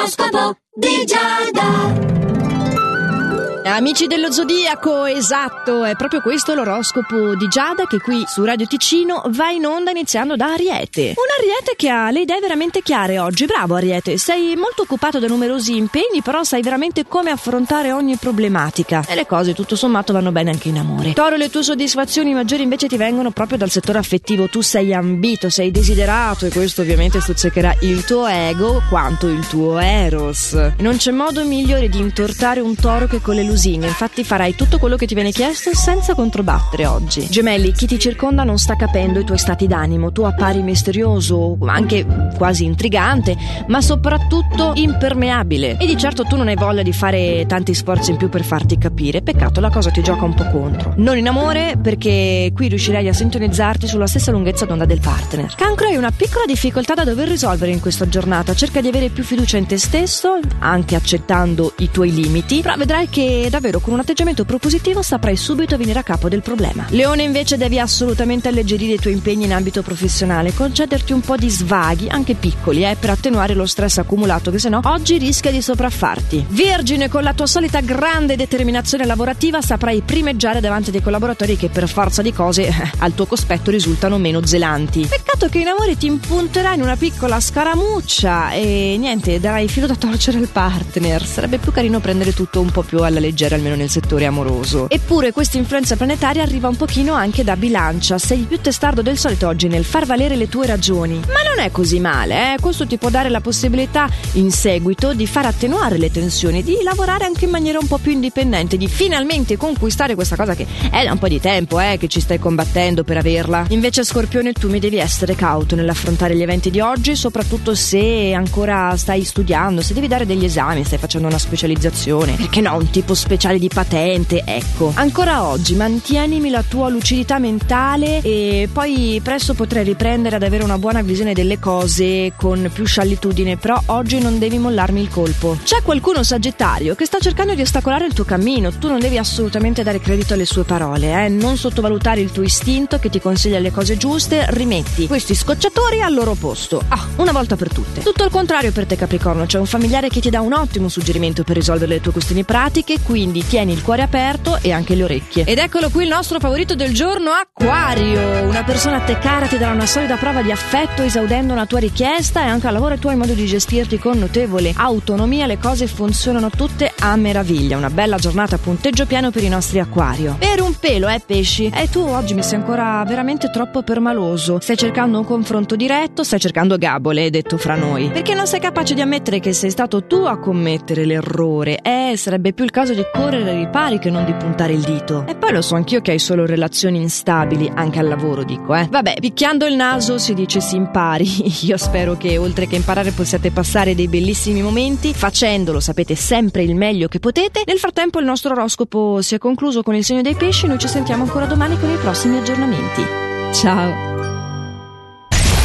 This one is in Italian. L'oroscopo di Giada. Amici dello Zodiaco, esatto, è proprio questo l'oroscopo di Giada che qui su Radio Ticino va in onda iniziando da Ariete. Un Ariete che ha le idee veramente chiare oggi. Bravo Ariete, sei molto occupato da numerosi impegni, però sai veramente come affrontare ogni problematica. E le cose tutto sommato vanno bene anche in amore. Toro, le tue soddisfazioni maggiori invece ti vengono proprio dal settore affettivo. Tu sei ambito, sei desiderato e questo ovviamente stuzzicherà il tuo ego quanto il tuo eros. E non c'è modo migliore di intortare un toro che con le lusigne, infatti farai tutto quello che ti viene chiesto senza controbattere oggi. Gemelli, chi ti circonda non sta capendo i tuoi stati d'animo. Tu appari misterioso, anche quasi intrigante, ma soprattutto impermeabile, e di certo tu non hai voglia di fare tanti sforzi in più per farti capire. Peccato, la cosa ti gioca un po' contro. Non in amore, perché qui riuscirai a sintonizzarti sulla stessa lunghezza d'onda del partner. Cancro, hai una piccola difficoltà da dover risolvere in questa giornata. Cerca di avere più fiducia in te stesso, anche accettando i tuoi limiti, però vedrai che davvero con un atteggiamento propositivo saprai subito venire a capo del problema. Leone, invece devi assolutamente alleggerire i tuoi impegni in ambito professionale, concederti un po' di svaghi, anche piccoli, per attenuare lo stress accumulato, che sennò oggi rischia di sopraffarti. Vergine, con la tua solita grande determinazione lavorativa saprai primeggiare davanti dei collaboratori che per forza di cose al tuo cospetto risultano meno zelanti. Peccato che in amore ti impunterai in una piccola scaramuccia e niente, darai filo da torcere al partner. Sarebbe più carino prendere tutto un po' più alla leggera, almeno nel settore amoroso. Eppure questa influenza planetaria arriva un pochino anche da Bilancia. Sei più testardo del solito oggi nel far valere le tue ragioni, ma non è così male, Questo ti può dare la possibilità in seguito di far attenuare le tensioni, di lavorare anche in maniera un po' più indipendente, di finalmente conquistare questa cosa che è da un po' di tempo che ci stai combattendo per averla. Invece Scorpione, tu mi devi essere cauto nell'affrontare gli eventi di oggi, soprattutto se ancora stai studiando, se devi dare degli esami, stai facendo una specializzazione, perché no, un tipo speciale di patente, ecco. Ancora oggi mantienimi la tua lucidità mentale e poi presto potrai riprendere ad avere una buona visione delle cose con più sciallitudine, però oggi non devi mollarmi il colpo. C'è qualcuno, Sagittario, che sta cercando di ostacolare il tuo cammino. Tu non devi assolutamente dare credito alle sue parole. Non sottovalutare il tuo istinto che ti consiglia le cose giuste. Rimetti questi scocciatori al loro posto una volta per tutte. Tutto il contrario per te, Capricorno. C'è un familiare che ti dà un ottimo suggerimento per risolvere le tue questioni pratiche, quindi tieni il cuore aperto e anche le orecchie. Ed eccolo qui il nostro favorito del giorno, Acquario. Una persona a te cara ti darà una solida prova di affetto esaudendo una tua richiesta, e anche al lavoro tu hai modo di gestirti con notevole autonomia. Le cose funzionano tutte a meraviglia. Una bella giornata a punteggio pieno per i nostri Acquario. Per un pelo, Pesci, e tu oggi mi sei ancora veramente troppo permaloso. Stai cercando un confronto diretto, stai cercando gabole, detto fra noi, perché non sei capace di ammettere che sei stato tu a commettere l'errore. Sarebbe più il caso di correre ai ripari che non di puntare il dito. E poi lo so anch'io che hai solo relazioni instabili, anche al lavoro dico. Vabbè, picchiando il naso si dice sì impari. Io spero che oltre che imparare possiate passare dei bellissimi momenti facendolo, sapete, sempre il meglio che potete. Nel frattempo il nostro oroscopo si è concluso con il segno dei Pesci. Noi ci sentiamo ancora domani con i prossimi aggiornamenti. Ciao.